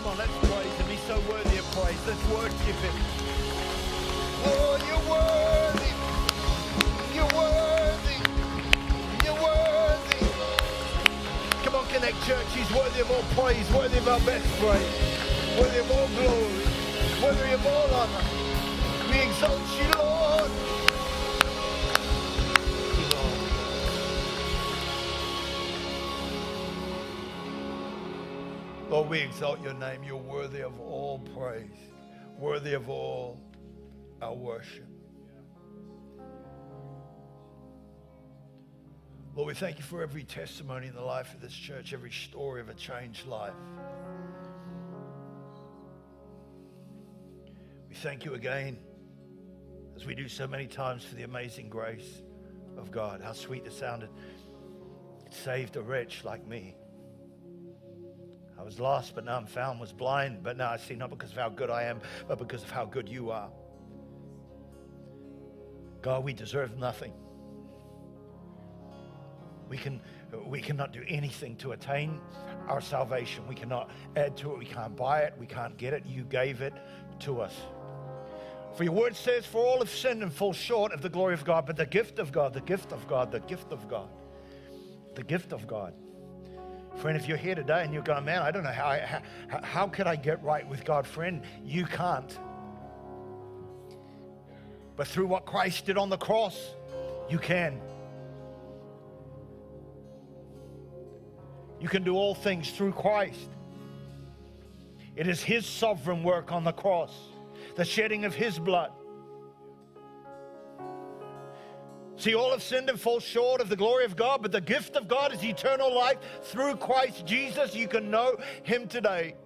Come on, let's praise him. He's so worthy of praise. Let's worship him. Oh, you're worthy. You're worthy. You're worthy. Come on, Connect Church. He's worthy of all praise, worthy of our best praise, worthy of all glory, worthy of all honor. We exalt you, Lord. Lord, we exalt your name. You're worthy of all praise, worthy of all our worship. Lord, we thank you for every testimony in the life of this church, every story of a changed life. We thank you again, as we do so many times, for the amazing grace of God. How sweet it sounded. It saved a wretch like me. I was lost, but now I'm found, was blind, but now I see, not because of how good I am, but because of how good you are. God, we deserve nothing. We cannot do anything to attain our salvation. We cannot add to it. We can't buy it. We can't get it. You gave it to us. For your word says, for all have sinned and fall short of the glory of God, but the gift of God, the gift of God, the gift of God, the gift of God. Friend, if you're here today and you're going, man, I don't know how could I get right with God? Friend, you can't. But through what Christ did on the cross, you can. You can do all things through Christ. It is his sovereign work on the cross, the shedding of his blood. See, all have sinned and fall short of the glory of God, but the gift of God is eternal life through Christ Jesus. You can know him today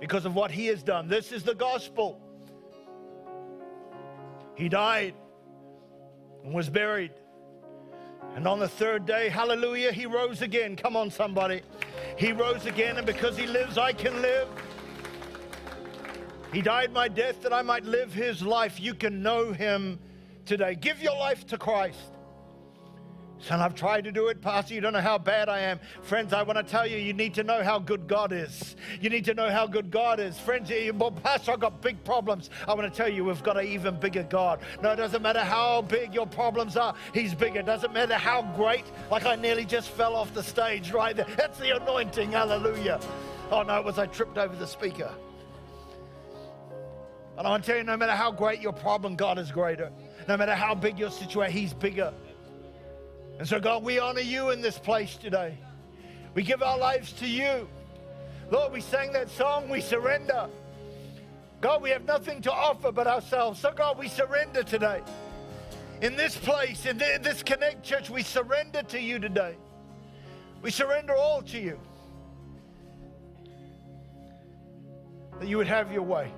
because of what he has done. This is the gospel. He died and was buried. And on the third day, hallelujah, he rose again. Come on, somebody. He rose again, and because he lives, I can live. He died my death that I might live his life. You can know him today. Give your life to Christ. Son, I've tried to do it, Pastor. You don't know how bad I am. Friends, I want to tell you, you need to know how good God is. You need to know how good God is. Friends, well, Pastor, I've got big problems. I want to tell you, we've got an even bigger God. No, it doesn't matter how big your problems are. He's bigger. It doesn't matter how great. Like I nearly just fell off the stage right there. That's the anointing. Hallelujah. Oh, no, it was I tripped over the speaker. And I want to tell you, no matter how great your problem, God is greater. No matter how big your situation, he's bigger. And so, God, we honor you in this place today. We give our lives to you. Lord, we sang that song, we surrender. God, we have nothing to offer but ourselves. So, God, we surrender today. In this place, in this Connect Church, we surrender to you today. We surrender all to you. That you would have your way.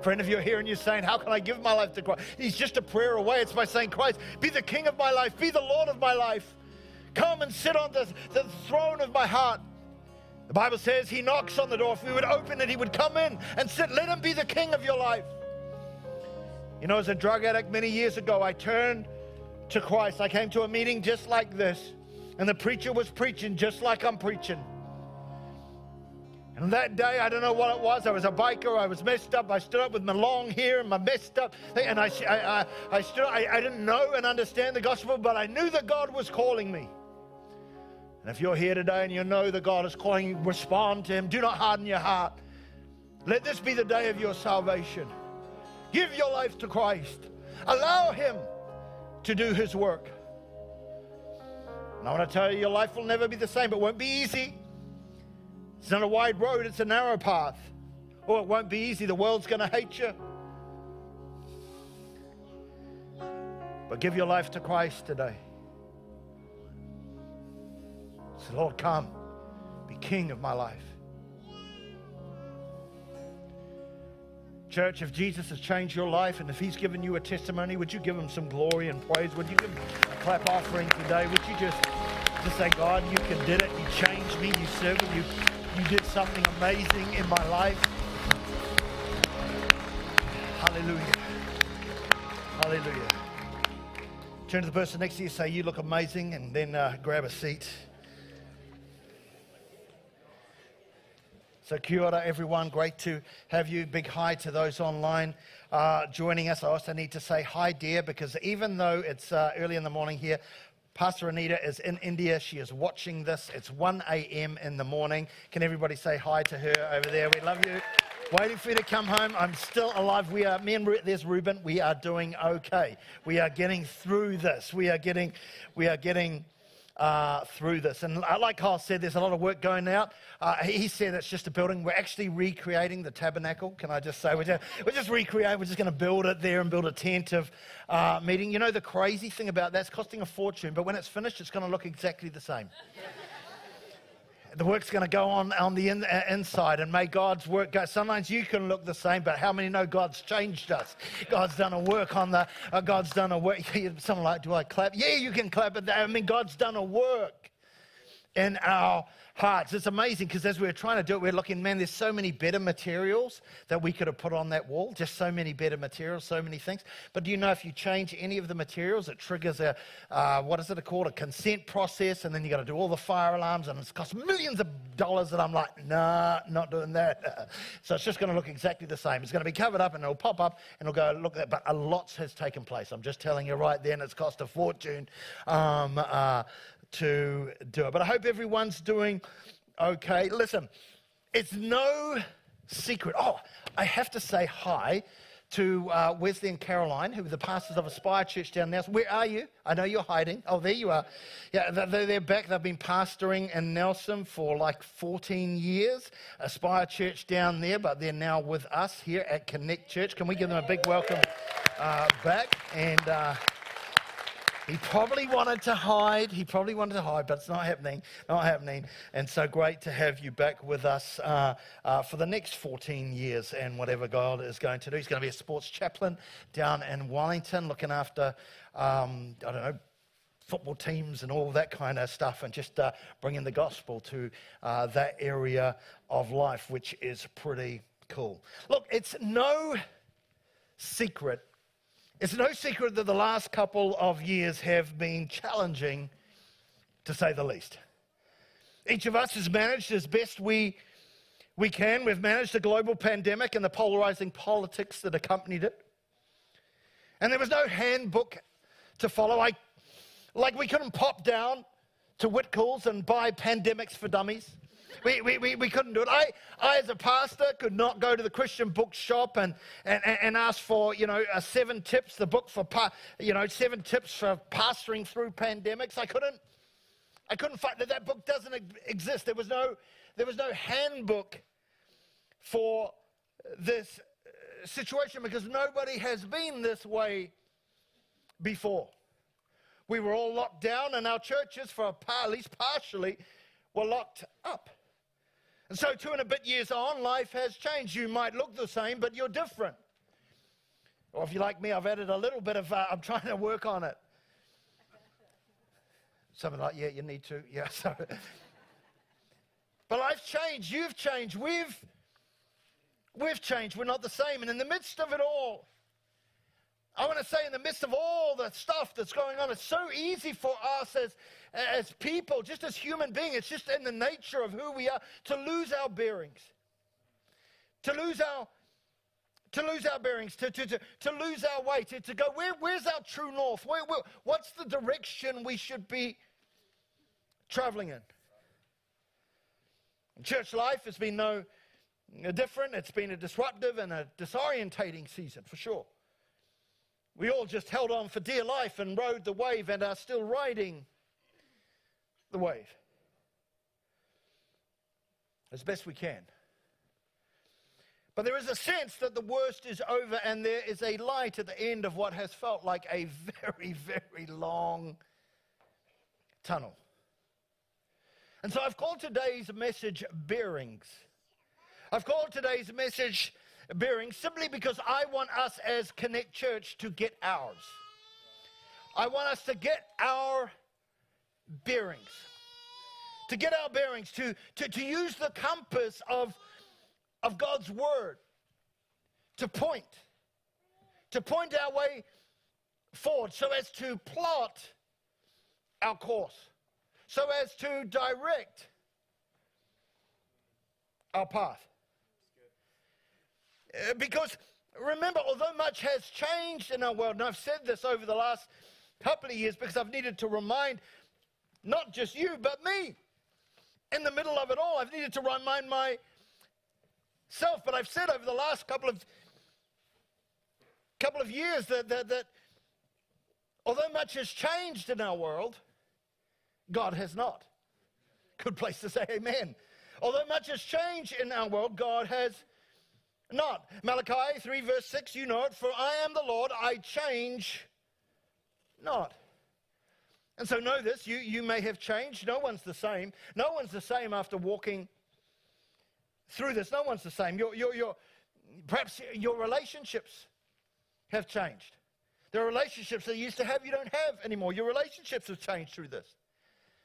Friend, if you're here and you're saying, how can I give my life to Christ? He's just a prayer away. It's by saying, Christ, be the king of my life. Be the Lord of my life. Come and sit on the throne of my heart. The Bible says he knocks on the door. If we would open it, he would come in and sit. Let him be the king of your life. You know, as a drug addict many years ago, I turned to Christ. I came to a meeting just like this, and the preacher was preaching just like I'm preaching. And that day, I don't know what it was. I was a biker. I was messed up. I stood up with my long hair and my messed up thing. And I didn't know and understand the gospel, but I knew that God was calling me. And if you're here today and you know that God is calling you, respond to him. Do not harden your heart. Let this be the day of your salvation. Give your life to Christ. Allow him to do his work. And I want to tell you, your life will never be the same. It won't be easy. It's not a wide road, it's a narrow path. Oh, it won't be easy. The world's going to hate you. But give your life to Christ today. Say, Lord, come. Be king of my life. Church, if Jesus has changed your life and if he's given you a testimony, would you give him some glory and praise? Would you give him a clap offering today? Would you just say, God, you did it. You changed me. You served me. You did something amazing in my life. Hallelujah. Hallelujah. Turn to the person next to you, say, you look amazing, and then grab a seat. So kia ora everyone, great to have you. Big hi to those online joining us. I also need to say hi dear, because even though it's early in the morning here, Pastor Anita is in India. She is watching this. It's 1 a.m. in the morning. Can everybody say hi to her over there? We love you. Waiting for you to come home. I'm still alive. We are, there's Ruben. We are doing okay. We are getting through this. Through this. And like Kyle said, there's a lot of work going out. He said it's just a building. We're actually recreating the tabernacle. Can I just say, we're just going to build it there and build a tent of meeting. You know, the crazy thing about that's costing a fortune, but when it's finished, it's going to look exactly the same. The work's going to go on the inside, and may God's work go. Sometimes you can look the same, but how many know God's changed us? God's done a work on the, God's done a work. Someone like, do I clap? Yeah, you can clap at that. I mean, God's done a work in our hearts. It's amazing, because as we were trying to do it, we're looking, man, there's so many better materials that we could have put on that wall, just so many better materials, so many things. But do you know if you change any of the materials, it triggers a, what is it called, a consent process, and then you got to do all the fire alarms, and it's cost millions of dollars, and I'm like, nah, not doing that. So it's just going to look exactly the same. It's going to be covered up, and it'll pop up, and it'll go, look at that, but a lot has taken place. I'm just telling you right then, it's cost a fortune to do it. But I hope everyone's doing okay. Listen, it's no secret. Oh, I have to say hi to Wesley and Caroline, who are the pastors of Aspire Church down Nelson. Where are you? I know you're hiding. Oh, there you are. Yeah, they're back. They've been pastoring in Nelson for like 14 years. Aspire Church down there, but they're now with us here at Connect Church. Can we give them a big welcome back? And he probably wanted to hide. But it's not happening. And so great to have you back with us for the next 14 years and whatever God is going to do. He's going to be a sports chaplain down in Wellington, looking after, I don't know, football teams and all that kind of stuff, and just bringing the gospel to that area of life, which is pretty cool. Look, it's no secret that the last couple of years have been challenging, to say the least. Each of us has managed as best we can. We've managed the global pandemic and the polarizing politics that accompanied it. And there was no handbook to follow. Like we couldn't pop down to Whitcoulls and buy Pandemics for Dummies. We couldn't do it. I, as a pastor, could not go to the Christian bookshop and ask for, you know, 7 tips, the book for, 7 tips for pastoring through pandemics. I couldn't find that book doesn't exist. There was no handbook for this situation, because nobody has been this way before. We were all locked down, and our churches, for at least partially, were locked up. And so 2 and a bit years on, life has changed. You might look the same, but you're different. Or if you're like me, I've added a little bit of, I'm trying to work on it. Something like, yeah, you need to. Yeah, sorry. But I've changed. You've changed. We've changed. We're not the same. And in the midst of it all, I want to say, in the midst of all the stuff that's going on, it's so easy for us as people, just as human beings, it's just in the nature of who we are, to lose our bearings, to lose our way, to go, where's our true north? What's the direction we should be traveling in? Church life has been no different. It's been a disruptive and a disorientating season, for sure. We all just held on for dear life and rode the wave, and are still riding the wave as best we can. But there is a sense that the worst is over, and there is a light at the end of what has felt like a very, very long tunnel. And so I've called today's message Bearings. I've called today's message Bearings simply because I want us as Connect Church to get ours. I want us to get our bearings. To get our bearings, to use the compass of God's word to point our way forward, so as to plot our course, so as to direct our path. Because remember, although much has changed in our world, and I've said this over the last couple of years because I've needed to remind not just you, but me. In the middle of it all, I've needed to remind myself, but I've said over the last couple of years that although much has changed in our world, God has not. Good place to say amen. Although much has changed in our world, God has not. Malachi 3 verse 6, you know it. For I am the Lord, I change not. And so know this, you may have changed. No one's the same. No one's the same after walking through this. No one's the same. Perhaps your relationships have changed. The relationships that you used to have, you don't have anymore. Your relationships have changed through this.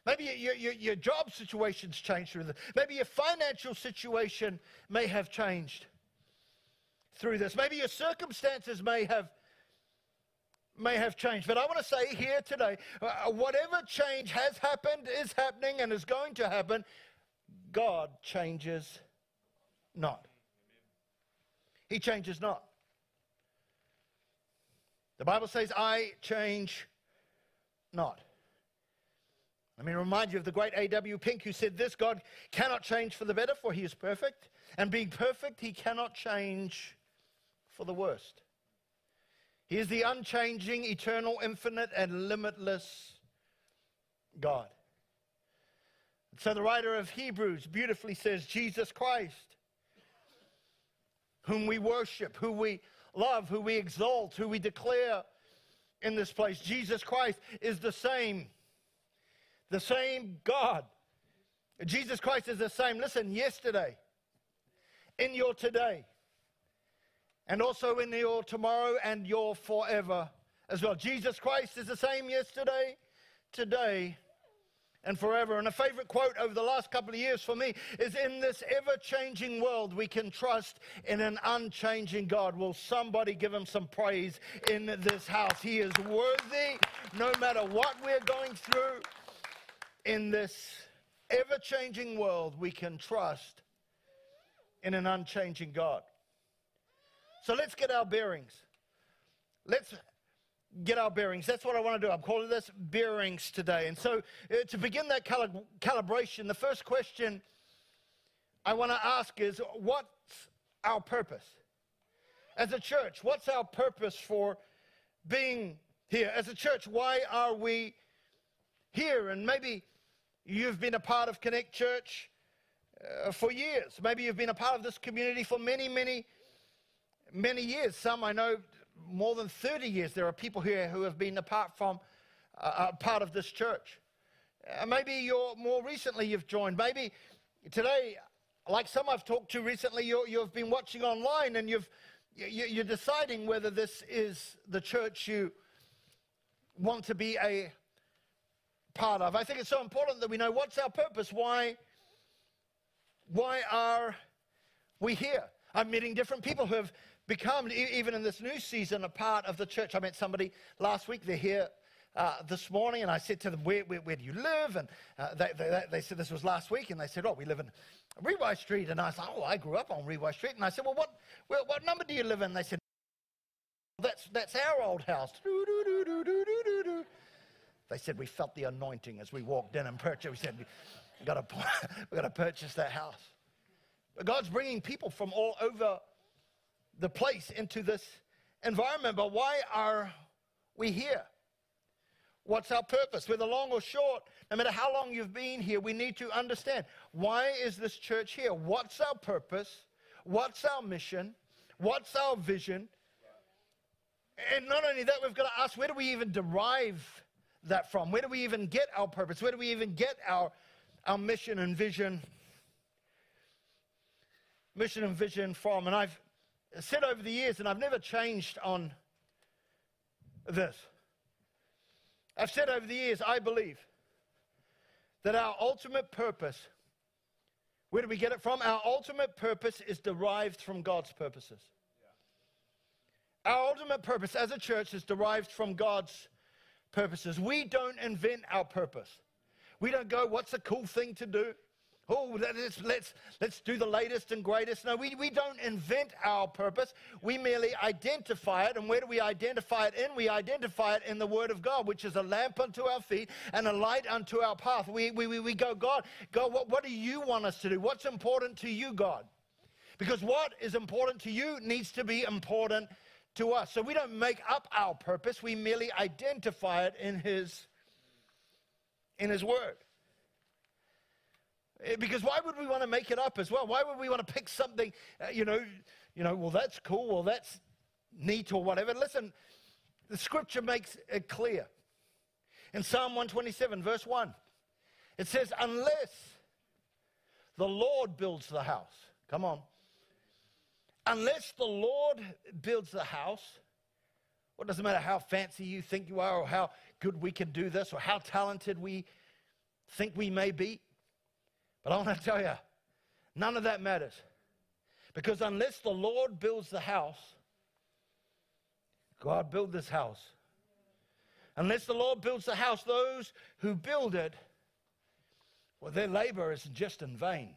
Maybe your job situation's changed through this. Maybe your financial situation may have changed through this. Maybe your circumstances may have changed. But I want to say here today, whatever change has happened, is happening, and is going to happen, God changes not. He changes not. The Bible says, I change not. Let me remind you of the great A.W. Pink, who said this: God cannot change for the better, for he is perfect. And being perfect, he cannot change for the worst. He is the unchanging, eternal, infinite, and limitless God. So the writer of Hebrews beautifully says, Jesus Christ, whom we worship, who we love, who we exalt, who we declare in this place, Jesus Christ is the same God. Jesus Christ is the same, listen, yesterday, in your today, and also in your tomorrow and your forever as well. Jesus Christ is the same yesterday, today, and forever. And a favorite quote over the last couple of years for me is, in this ever-changing world, we can trust in an unchanging God. Will somebody give him some praise in this house? He is worthy no matter what we're going through. In this ever-changing world, we can trust in an unchanging God. So let's get our bearings. Let's get our bearings. That's what I want to do. I'm calling this bearings today. And so to begin that calibration, the first question I want to ask is, what's our purpose? As a church, what's our purpose for being here? As a church, why are we here? And maybe you've been a part of Connect Church for years. Maybe you've been a part of this community for many, many many years. Some I know more than 30 years. There are people here who have been part of this church. Maybe more recently you've joined. Maybe today, like some I've talked to recently, you've been watching online and you're deciding whether this is the church you want to be a part of. I think it's so important that we know what's our purpose. Why are we here? I'm meeting different people who have become, even in this new season, a part of the church. I met somebody last week. They're here this morning, and I said to them, where do you live? And they said, this was last week, and they said, oh, we live in Rewai Street. And I said, oh, I grew up on Rewai Street. And I said, well, what number do you live in? And they said, that's our old house. They said, we felt the anointing as we walked in and purchased. We said, we got to purchase that house. But God's bringing people from all over the place into this environment. But why are we here? What's our purpose? Whether long or short, no matter how long you've been here, we need to understand, why is this church here? What's our purpose? What's our mission? What's our vision? And not only that, we've got to ask, where do we even derive that from? Where do we even get our purpose? Where do we even get our mission and vision from? And I've said over the years, and I've never changed on this. I've said over the years, I believe that our ultimate purpose, where do we get it from? Our ultimate purpose is derived from God's purposes. Our ultimate purpose as a church is derived from God's purposes. We don't invent our purpose. We don't go, what's a cool thing to do? Oh, let's do the latest and greatest. No, we don't invent our purpose. We merely identify it. And where do we identify it in? We identify it in the Word of God, which is a lamp unto our feet and a light unto our path. We go, God, what do you want us to do? What's important to you, God? Because what is important to you needs to be important to us. So we don't make up our purpose. We merely identify it in His Word. Because why would we want to make it up as well? Why would we want to pick something, well, that's cool, or that's neat, or whatever? Listen, the Scripture makes it clear. In Psalm 127, verse 1, it says, unless the Lord builds the house. Come on. Unless the Lord builds the house, well, it doesn't matter how fancy you think you are, or how good we can do this, or how talented we think we may be. But I want to tell you, none of that matters. Because unless the Lord builds the house, God built this house. Unless the Lord builds the house, those who build it, well, their labor is just in vain.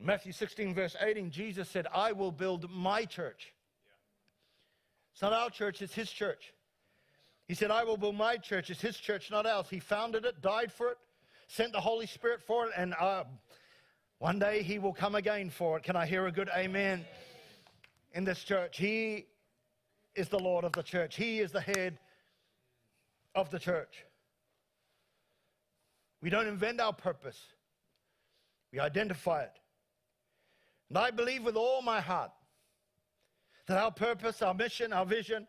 Matthew 16, verse 18, Jesus said, I will build my church. It's not our church, it's His church. He said, I will build my church. It's His church, not ours. He founded it, died for it, sent the Holy Spirit for it, and one day He will come again for it. Can I hear a good amen in this church? He is the Lord of the church. He is the head of the church. We don't invent our purpose. We identify it. And I believe with all my heart that our purpose, our mission, our vision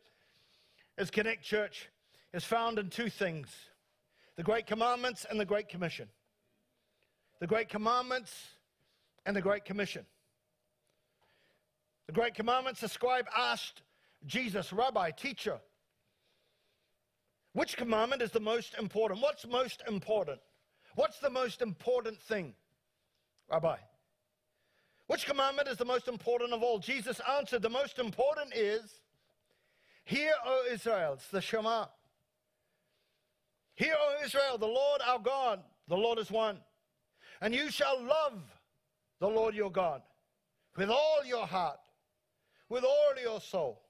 as Connect Church is found in two things: the Great Commandments and the Great Commission. The Great Commandments and the Great Commission. The Great Commandments, the scribe asked Jesus, Rabbi, teacher, which commandment is the most important? What's most important? What's the most important thing, Rabbi? Which commandment is the most important of all? Jesus answered, the most important is, hear, O Israel. It's the Shema. Hear, O Israel, the Lord our God, the Lord is one. And you shall love the Lord your God with all your heart, with all your soul,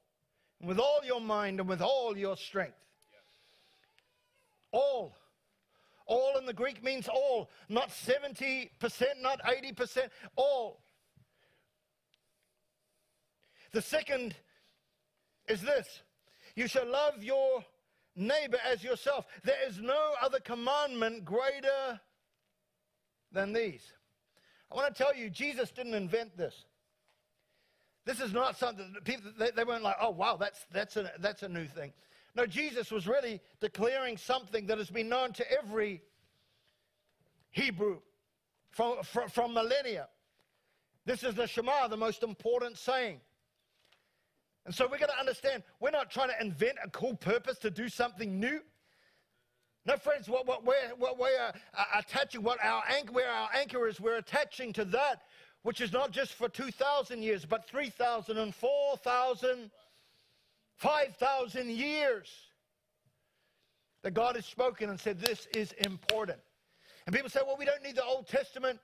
and with all your mind, and with all your strength. Yeah. All. All in the Greek means all. Not 70%, not 80%. All. The second is this. You shall love your neighbor as yourself. There is no other commandment greater than these. I want to tell you, Jesus didn't invent this. This is not something that people, they weren't like, oh, wow, that's a new thing. No, Jesus was really declaring something that has been known to every Hebrew from millennia. This is the Shema, the most important saying. And so we're going to understand, we're not trying to invent a cool purpose to do something new. No, friends, where our anchor is, we're attaching to that which is not just for 2,000 years, but 3,000 and 4,000, 5,000 years that God has spoken and said, this is important. And people say, well, we don't need the Old Testament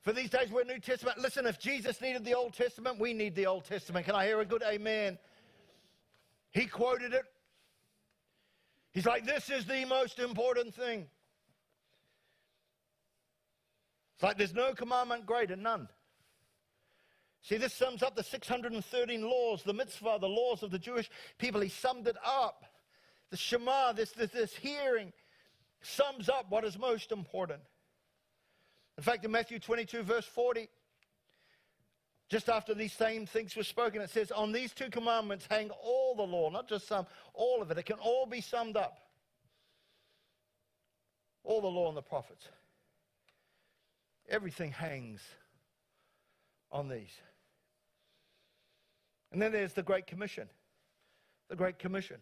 for these days, we're New Testament. Listen, if Jesus needed the Old Testament, we need the Old Testament. Can I hear a good amen? He quoted it. He's like, this is the most important thing. It's like there's no commandment greater, none. See, this sums up the 613 laws, the mitzvah, the laws of the Jewish people. He summed it up. The Shema, this hearing, sums up what is most important. In fact, in Matthew 22, verse 40, just after these same things were spoken, it says, on these two commandments hang all the law, not just some, all of it. It can all be summed up. All the law and the prophets. Everything hangs on these. And then there's the Great Commission. The Great Commission.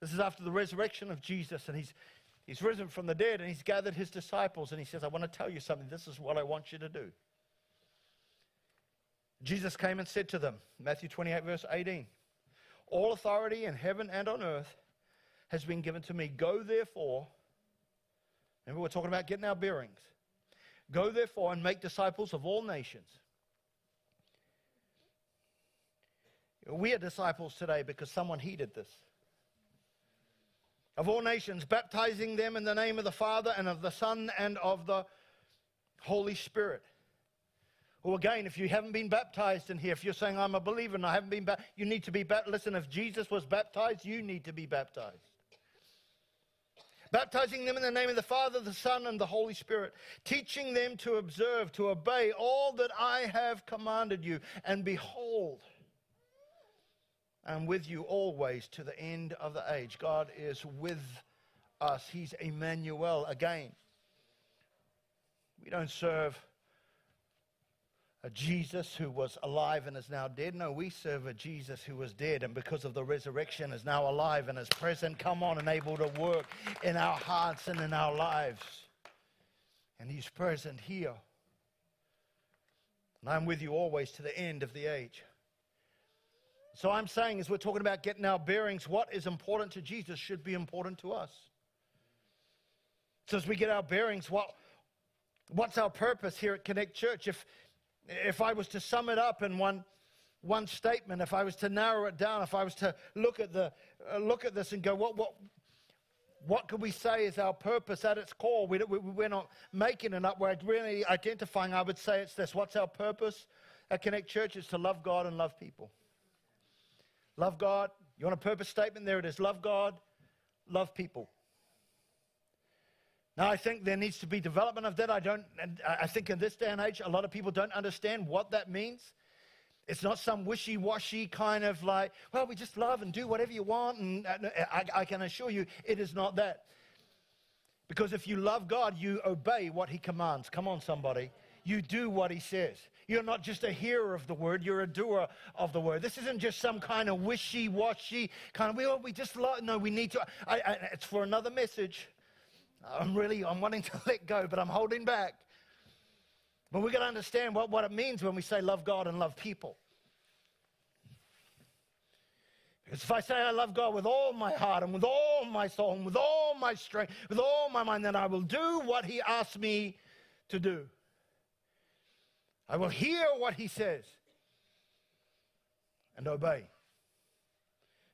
This is after the resurrection of Jesus, and He's risen from the dead, and He's gathered His disciples, and He says, I want to tell you something. This is what I want you to do. Jesus came and said to them, Matthew 28, verse 18, all authority in heaven and on earth has been given to me. Go, therefore, Remember, we're talking about getting our bearings. Go, therefore, and make disciples of all nations. We are disciples today because someone heeded this. Of all nations, baptizing them in the name of the Father and of the Son and of the Holy Spirit. Well, again, if you haven't been baptized in here, if you're saying, I'm a believer and I haven't been baptized, you need to be baptized. Listen, if Jesus was baptized, you need to be baptized. Baptizing them in the name of the Father, the Son, and the Holy Spirit, teaching them to observe, to obey all that I have commanded you. And behold, I'm with you always to the end of the age. God is with us. He's Emmanuel again. We don't serve a Jesus who was alive and is now dead. No, we serve a Jesus who was dead and because of the resurrection is now alive and is present, come on, and able to work in our hearts and in our lives. And he's present here. And I'm with you always to the end of the age. So I'm saying, as we're talking about getting our bearings, what is important to Jesus should be important to us. So as we get our bearings, what's our purpose here at Connect Church? If I was to sum it up in one statement, if I was to narrow it down, if I was to look at this and go, what could we say is our purpose at its core? We're not making it up. We're really identifying. I would say it's this. What's our purpose at Connect Church? It's to love God and love people. Love God. You want a purpose statement? There it is. Love God, love people. Now, I think there needs to be development of that. I think in this day and age, a lot of people don't understand what that means. It's not some wishy-washy kind of like, well, we just love and do whatever you want. And I can assure you, it is not that. Because if you love God, you obey what he commands. Come on, somebody. You do what he says. You're not just a hearer of the word, you're a doer of the word. This isn't just some kind of wishy-washy kind of, well, we just love. No, we need to. It's for another message. I'm wanting to let go, but I'm holding back. But we've got to understand what it means when we say love God and love people. Because if I say I love God with all my heart and with all my soul and with all my strength, with all my mind, then I will do what he asks me to do. I will hear what he says and obey.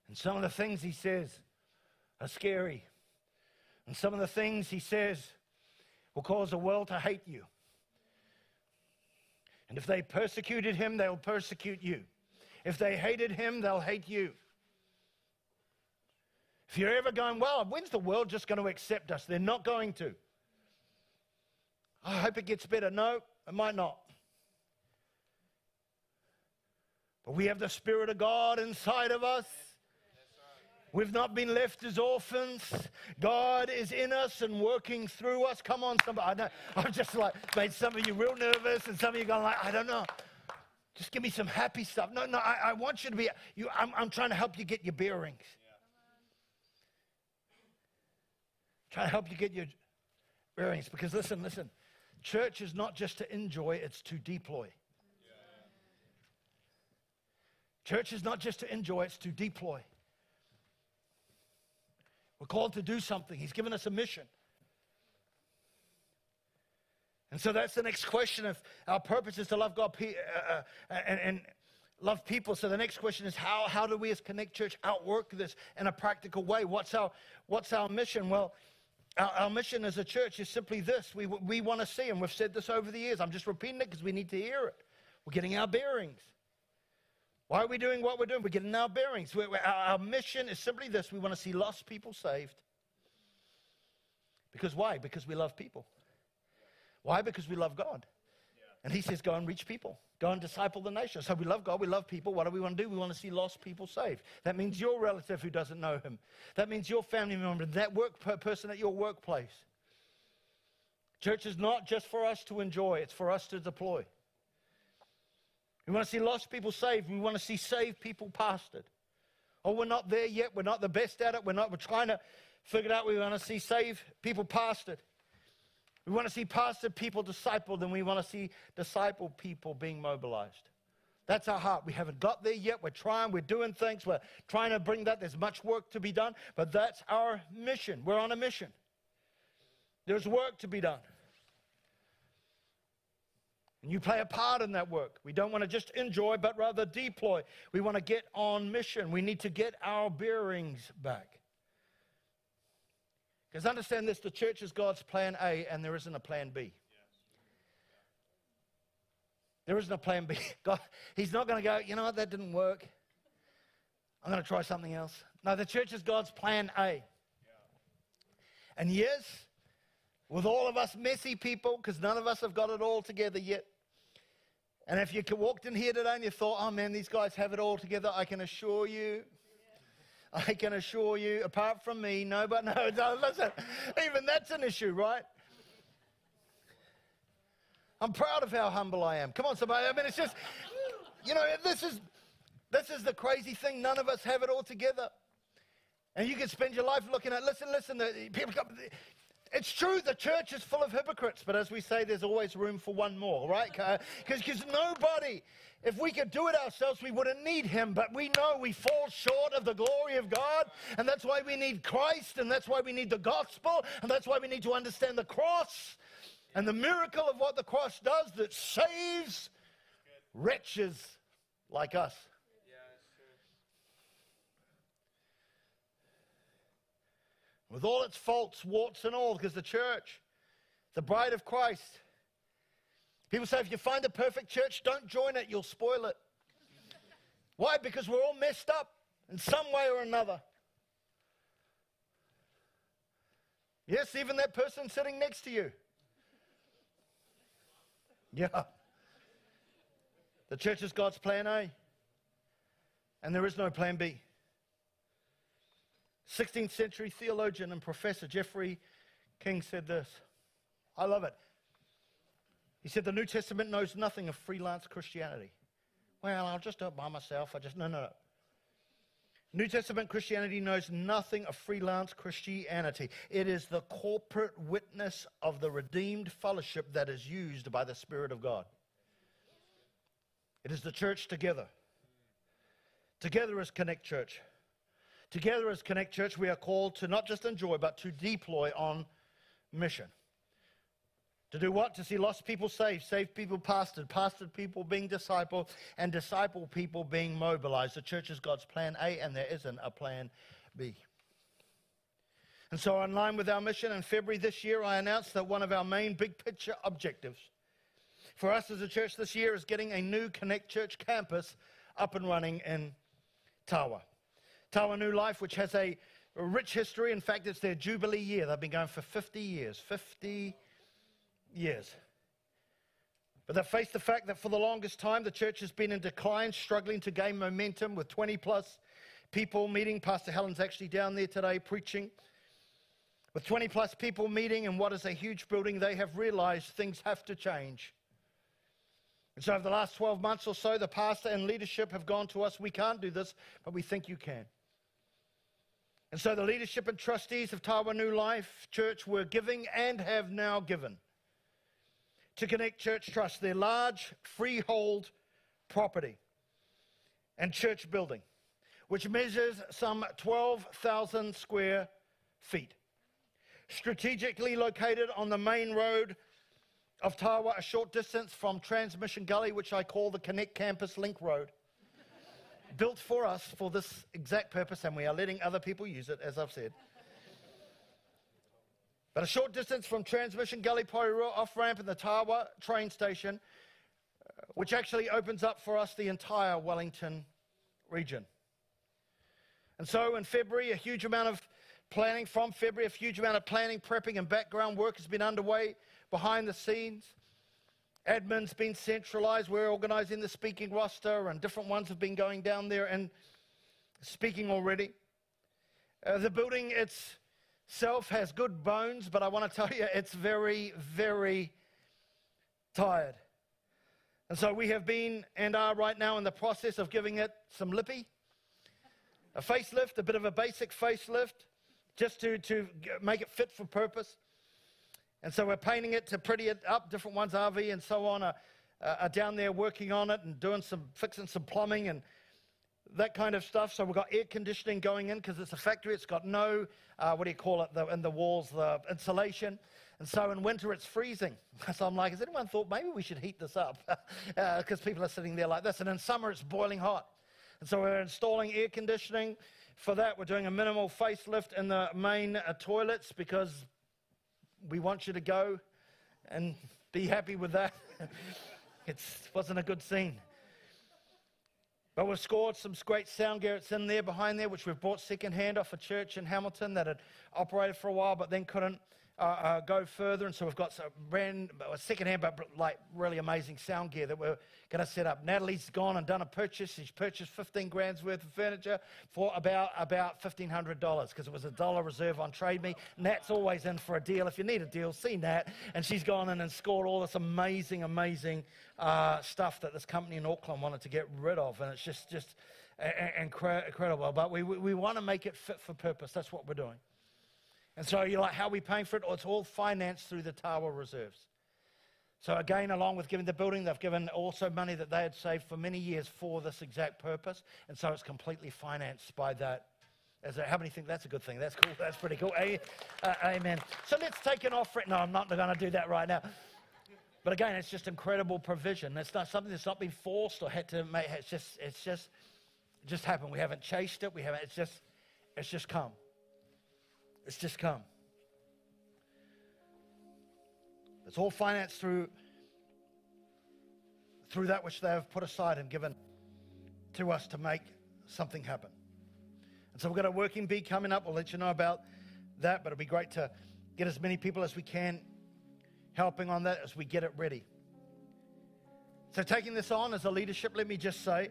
And some of the things he says are scary. And some of the things he says will cause the world to hate you. And if they persecuted him, they'll persecute you. If they hated him, they'll hate you. If you're ever going, well, when's the world just going to accept us? They're not going to. I hope it gets better. No, it might not. But we have the Spirit of God inside of us. We've not been left as orphans. God is in us and working through us. Come on, somebody. I know. I'm just like, made some of you real nervous and some of you going like, I don't know. Just give me some happy stuff. No, I want you to be, I'm trying to help you get your bearings. Yeah. Trying to help you get your bearings. Because listen. Church is not just to enjoy, it's to deploy. Yeah. Church is not just to enjoy, it's to deploy. We're called to do something. He's given us a mission. And so that's the next question. If our purpose is to love God and love people, so the next question is how do we as Connect Church outwork this in a practical way? What's our mission? Well, our mission as a church is simply this. We want to see, and we've said this over the years. I'm just repeating it because we need to hear it. We're getting our bearings. Why are we doing what we're doing? We're getting our bearings. Our mission is simply this. We want to see lost people saved. Because why? Because we love people. Why? Because we love God. And he says, go and reach people. Go and disciple the nation. So we love God. We love people. What do we want to do? We want to see lost people saved. That means your relative who doesn't know him. That means your family member, that person at your workplace. Church is not just for us to enjoy. It's for us to deploy. We want to see lost people saved. We want to see saved people pastored. Oh, we're not there yet. We're not the best at it. We're trying to figure it out. We want to see saved people pastored. We want to see pastored people discipled, and we want to see discipled people being mobilized. That's our heart. We haven't got there yet. We're trying. We're doing things. We're trying to bring that. There's much work to be done, but that's our mission. We're on a mission. There's work to be done. And you play a part in that work. We don't want to just enjoy, but rather deploy. We want to get on mission. We need to get our bearings back. Because understand this, the church is God's plan A, and there isn't a plan B. There isn't a plan B. God, he's not going to go, you know what, that didn't work. I'm going to try something else. No, the church is God's plan A. Yeah. And yes, with all of us messy people, because none of us have got it all together yet. And if you walked in here today and you thought, oh man, these guys have it all together, I can assure you, apart from me, no, listen, even that's an issue, right? I'm proud of how humble I am. Come on, somebody. I mean, it's just, you know, this is the crazy thing. None of us have it all together. And you can spend your life looking at, listen, people come. It's true, the church is full of hypocrites, but as we say, there's always room for one more, right? Because nobody, if we could do it ourselves, we wouldn't need him, but we know we fall short of the glory of God, and that's why we need Christ, and that's why we need the gospel, and that's why we need to understand the cross. And the miracle of what the cross does that saves wretches like us. Yeah, that's true. With all its faults, warts and all, because the church, the bride of Christ. People say if you find a perfect church, don't join it, you'll spoil it. Why? Because we're all messed up in some way or another. Yes, even that person sitting next to you. Yeah. The church is God's plan A, and there is no plan B. 16th century theologian and professor Geoffrey King said this. I love it. He said, the New Testament knows nothing of freelance Christianity. Well, I'll just do it by myself. No. New Testament Christianity knows nothing of freelance Christianity. It is the corporate witness of the redeemed fellowship that is used by the Spirit of God. It is the church together. Together as Connect Church. Together as Connect Church, we are called to not just enjoy, but to deploy on mission. To do what? To see lost people saved, saved people pastored, pastored people being discipled, and discipled people being mobilized. The church is God's plan A, and there isn't a plan B. And so in line with our mission in February this year, I announced that one of our main big picture objectives for us as a church this year is getting a new Connect Church campus up and running in Tawa. Tawa New Life, which has a rich history. In fact, it's their Jubilee year. They've been going for 50 years. But they face the fact that for the longest time, the church has been in decline, struggling to gain momentum with 20-plus people meeting. Pastor Helen's actually down there today preaching. With 20-plus people meeting in what is a huge building, they have realized things have to change. And so over the last 12 months or so, the pastor and leadership have gone to us, we can't do this, but we think you can. And so the leadership and trustees of Tawa New Life Church were giving and have now given to Connect Church Trust, their large freehold property and church building, which measures some 12,000 square feet. Strategically located on the main road of Tawa, a short distance from Transmission Gully, which I call the Connect Campus Link Road, built for us for this exact purpose, and we are letting other people use it, as I've said. But a short distance from Transmission Gully Porirua off-ramp in the Tawa train station, which actually opens up for us the entire Wellington region. And so in February, a huge amount of planning, prepping and background work has been underway behind the scenes. Admin's been centralized. We're organizing the speaking roster, and different ones have been going down there and speaking already. The building, it's... self has good bones, but I want to tell you it's very, very tired. And so we have been and are right now in the process of giving it some lippy, a facelift, a bit of a basic facelift, just to make it fit for purpose. And so we're painting it to pretty it up. Different ones, RV and so on, are down there working on it and doing fixing some plumbing and that kind of stuff. So we've got air conditioning going in because it's a factory. It's got no, in the walls, the insulation. And so in winter, it's freezing. So I'm like, has anyone thought maybe we should heat this up? Because people are sitting there like this. And in summer, it's boiling hot. And so we're installing air conditioning. For that, we're doing a minimal facelift in the main toilets because we want you to go and be happy with that. It wasn't a good scene. But we've scored some great sound gear. It's in there, behind there, which we've bought secondhand off a church in Hamilton that had operated for a while but then couldn't go further. And so we've got some brand secondhand but like really amazing sound gear that we're going to set up. Natalie's gone and done a purchase. She's purchased 15 grand's worth of furniture for about $1,500 because it was a dollar reserve on TradeMe. Nat's always in for a deal. If you need a deal, see Nat. And she's gone in and scored all this amazing, amazing stuff that this company in Auckland wanted to get rid of. And it's just incredible. But we want to make it fit for purpose. That's what we're doing. And so you're like, how are we paying for it? It's all financed through the Tawa reserves. So again, along with giving the building, they've given also money that they had saved for many years for this exact purpose. And so it's completely financed by that. How many think that's a good thing? That's cool. That's pretty cool. Amen. So let's take an offering. No, I'm not going to do that right now. But again, it's just incredible provision. It's not something that's not been forced or had to make. It's just happened. We haven't chased it. It's just come. It's just come. It's all financed through that which they have put aside and given to us to make something happen. And so we've got a working bee coming up. We'll let you know about that, but it'll be great to get as many people as we can helping on that as we get it ready. So taking this on as a leadership, let me just say,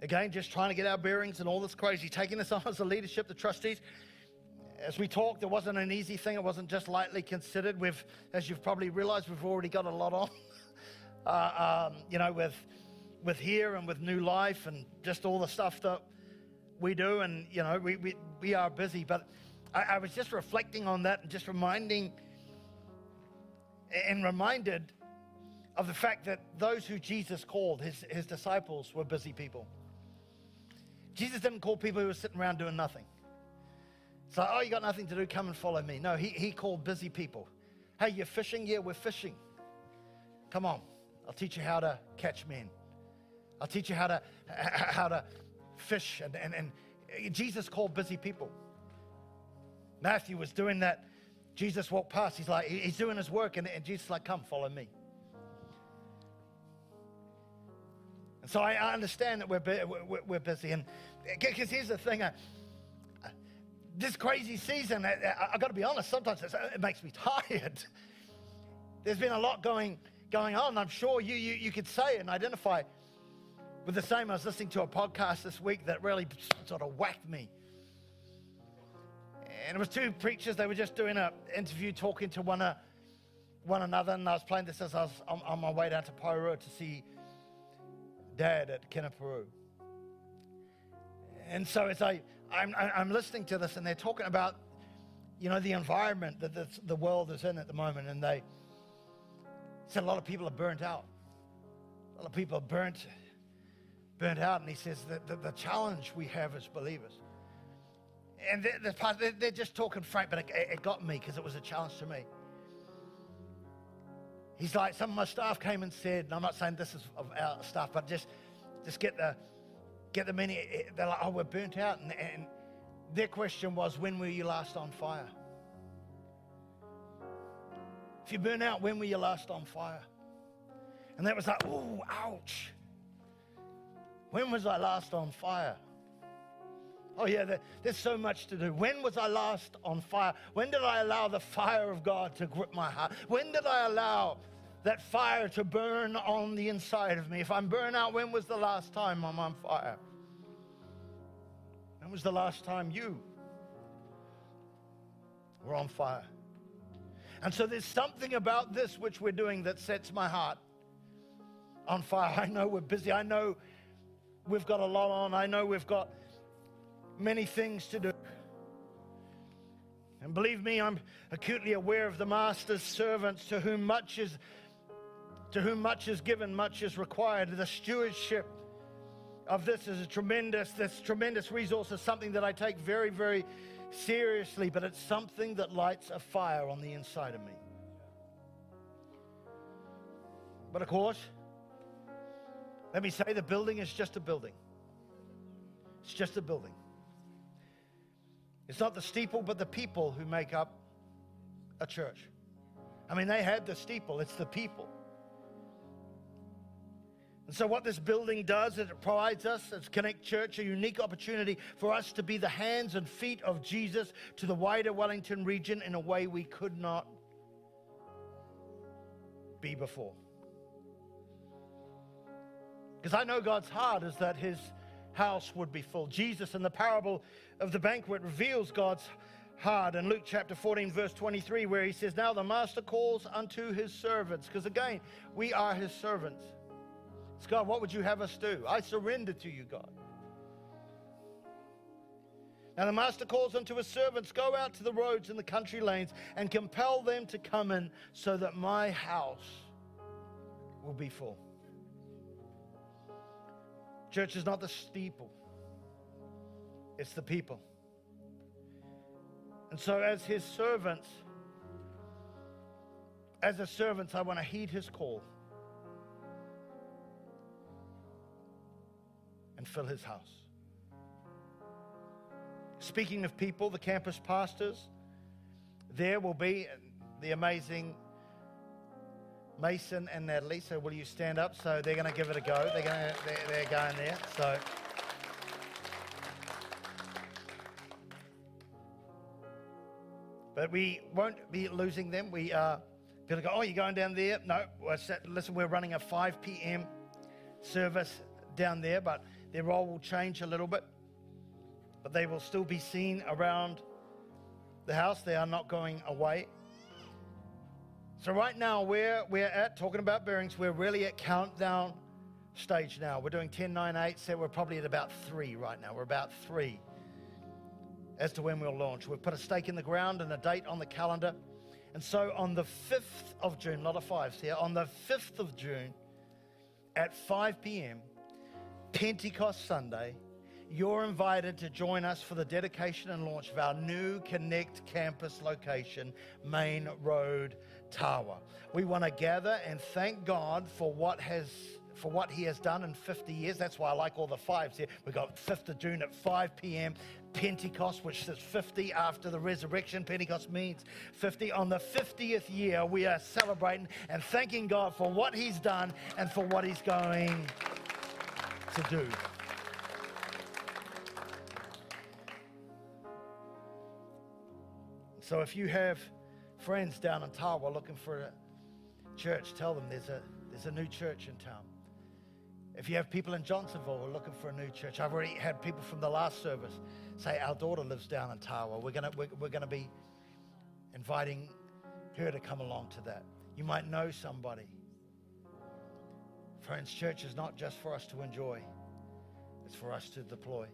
again, just trying to get our bearings and all this crazy, taking this on as a leadership, the trustees, as we talked, it wasn't an easy thing. It wasn't just lightly considered. We've, as you've probably realized, we've already got a lot on, with here and with New Life and just all the stuff that we do. And, you know, we are busy. But I was just reflecting on that and just reminded of the fact that those who Jesus called, his disciples, were busy people. Jesus didn't call people who were sitting around doing nothing. So, oh, you got nothing to do, come and follow me. No, he called busy people. Hey, you're fishing? Yeah, we're fishing. Come on, I'll teach you how to catch men. I'll teach you how to fish. And Jesus called busy people. Matthew was doing that. Jesus walked past. He's like, he's doing his work. And Jesus is like, come, follow me. And so I understand that we're busy. And because here's the thing, this crazy season, I've got to be honest, sometimes it makes me tired. There's been a lot going on. I'm sure you could say and identify with the same. I was listening to a podcast this week that really sort of whacked me. And it was two preachers. They were just doing an interview, talking to one another. And I was playing this as I was on my way down to Pairua to see Dad at Keneparu. And so as I'm listening to this, and they're talking about, you know, the environment that the world is in at the moment, and they said a lot of people are burnt out. A lot of people are burnt out, and he says that the challenge we have as believers, and they're just talking frank, but it got me because it was a challenge to me. He's like, some of my staff came and said, and I'm not saying this is of our staff, but just get the many, they're like, oh, we're burnt out. And their question was, when were you last on fire? If you burn out, when were you last on fire? And that was like, oh, ouch. When was I last on fire? Oh, yeah, there's so much to do. When was I last on fire? When did I allow the fire of God to grip my heart? When did I allow that fire to burn on the inside of me? If I'm burnt out, when was the last time I'm on fire? When was the last time you were on fire? And so there's something about this which we're doing that sets my heart on fire. I know we're busy. I know we've got a lot on. I know we've got many things to do. And believe me, I'm acutely aware of the master's servants to whom much is given, much is required. The stewardship of this is a tremendous resource. It's something that I take very, very seriously, but it's something that lights a fire on the inside of me. But of course, let me say, the building is just a building. It's just a building. It's not the steeple, but the people who make up a church. I mean, they had the steeple, it's the people. And so what this building does is it provides us, as Connect Church, a unique opportunity for us to be the hands and feet of Jesus to the wider Wellington region in a way we could not be before. Because I know God's heart is that his house would be full. Jesus in the parable of the banquet reveals God's heart in Luke chapter 14 verse 23, where he says, now the master calls unto his servants, because again, we are his servants. It's God, what would you have us do? I surrender to you, God. Now the master calls unto his servants, go out to the roads and the country lanes and compel them to come in so that my house will be full. Church is not the steeple, it's the people. And so as his servants, as a servant, I want to heed his call and fill his house. Speaking of people, the campus pastors, there will be the amazing Mason and Natalie. So will you stand up? So they're going to give it a go. They're going there. So but we won't be losing them. We people go, oh, you're going down there? No, listen, we're running a 5 p.m. service down there, but their role will change a little bit. But they will still be seen around the house. They are not going away. So right now, we're at, talking about bearings, we're really at countdown stage now. We're doing 10, 9, 8, so we're probably at about 3 right now. We're about 3 as to when we'll launch. We've put a stake in the ground and a date on the calendar. And so on the 5th of June, a lot of fives here, on the 5th of June at 5 p.m., Pentecost Sunday, you're invited to join us for the dedication and launch of our new Connect campus location, Main Road, Tawa. We want to gather and thank God for what he has done in 50 years. That's why I like all the fives here. We got 5th of June at 5 p.m. Pentecost, which is 50 after the resurrection. Pentecost means 50. On the 50th year, we are celebrating and thanking God for what he's done and for what he's going to do. So if you have friends down in Tawa looking for a church, tell them there's a new church in town. If you have people in Johnsonville who are looking for a new church, I've already had people from the last service say, our daughter lives down in Tawa. We're gonna be inviting her to come along to that. You might know somebody. Friends, church is not just for us to enjoy. It's for us to deploy.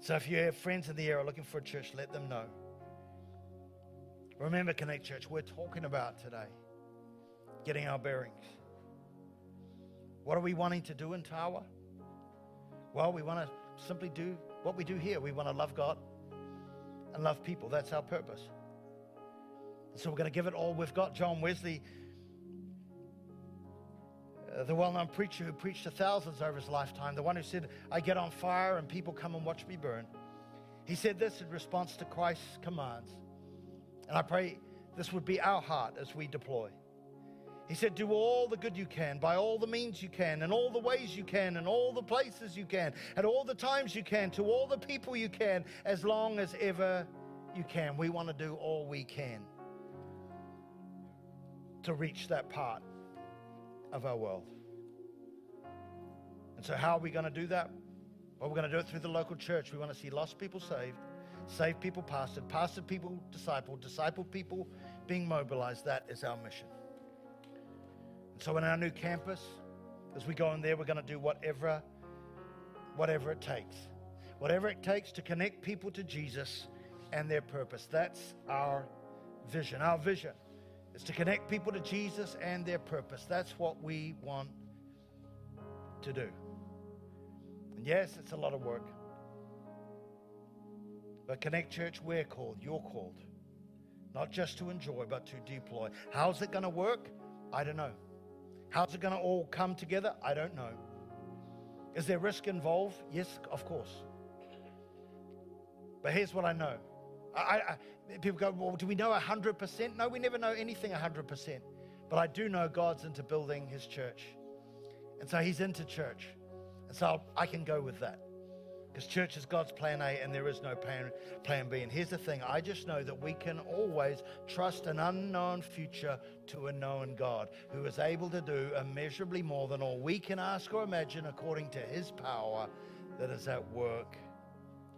So if you have friends in the area looking for a church, let them know. Remember, Connect Church, we're talking about today getting our bearings. What are we wanting to do in Tawa? Well, we want to simply do what we do here. We want to love God and love people. That's our purpose. So we're going to give it all we've got. John Wesley, the well-known preacher who preached to thousands over his lifetime, the one who said, I get on fire and people come and watch me burn. He said this in response to Christ's commands. And I pray this would be our heart as we deploy. He said, do all the good you can, by all the means you can, in all the ways you can, in all the places you can, at all the times you can, to all the people you can, as long as ever you can. We want to do all we can to reach that part of our world. And so how are we going to do that? Well, we're going to do it through the local church. We want to see lost people saved. Save people pastored, pastored people discipled, discipled people being mobilized. That is our mission. And so in our new campus, as we go in there, we're going to do whatever it takes. Whatever it takes to connect people to Jesus and their purpose. That's our vision. Our vision is to connect people to Jesus and their purpose. That's what we want to do. And yes, it's a lot of work. But Connect Church, we're called, you're called, not just to enjoy, but to deploy. How's it going to work? I don't know. How's it going to all come together? I don't know. Is there risk involved? Yes, of course. But here's what I know. People go, well, do we know 100%? No, we never know anything 100%. But I do know God's into building his church. And so he's into church. And so I can go with that. Because church is God's plan A and there is no plan B. And here's the thing. I just know that we can always trust an unknown future to a known God who is able to do immeasurably more than all we can ask or imagine according to his power that is at work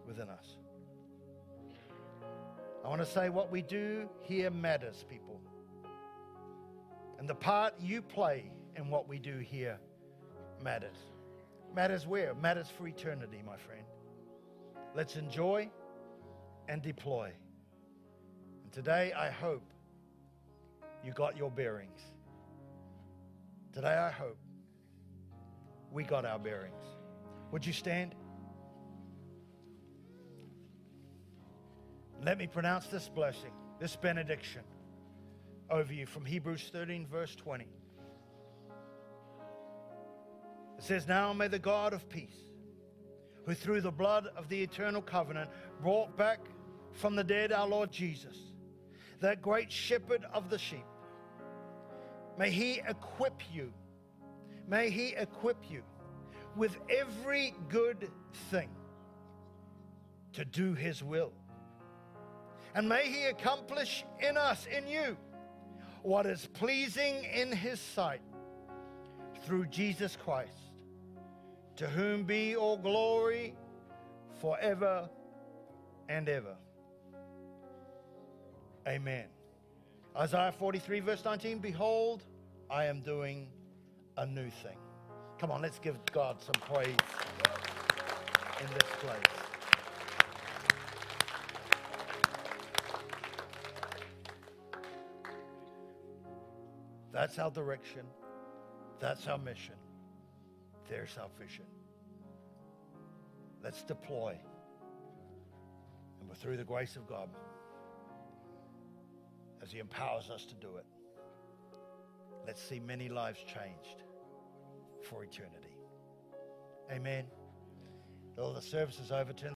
within us. I want to say what we do here matters, people. And the part you play in what we do here matters. Matters where? Matters for eternity, my friend. Let's enjoy and deploy. And today, I hope you got your bearings. Today, I hope we got our bearings. Would you stand? Let me pronounce this blessing, this benediction over you from Hebrews 13, verse 20. It says, now may the God of peace, who through the blood of the eternal covenant brought back from the dead our Lord Jesus, that great shepherd of the sheep, may he equip you, with every good thing to do his will. And may he accomplish in us, in you, what is pleasing in his sight, through Jesus Christ, to whom be all glory forever and ever. Amen. Isaiah 43 verse 19, behold, I am doing a new thing. Come on, let's give God some praise in this place. That's our direction. That's our mission. There's our vision. Let's deploy. And we're through the grace of God as he empowers us to do it. Let's see many lives changed for eternity. Amen. All the service is over.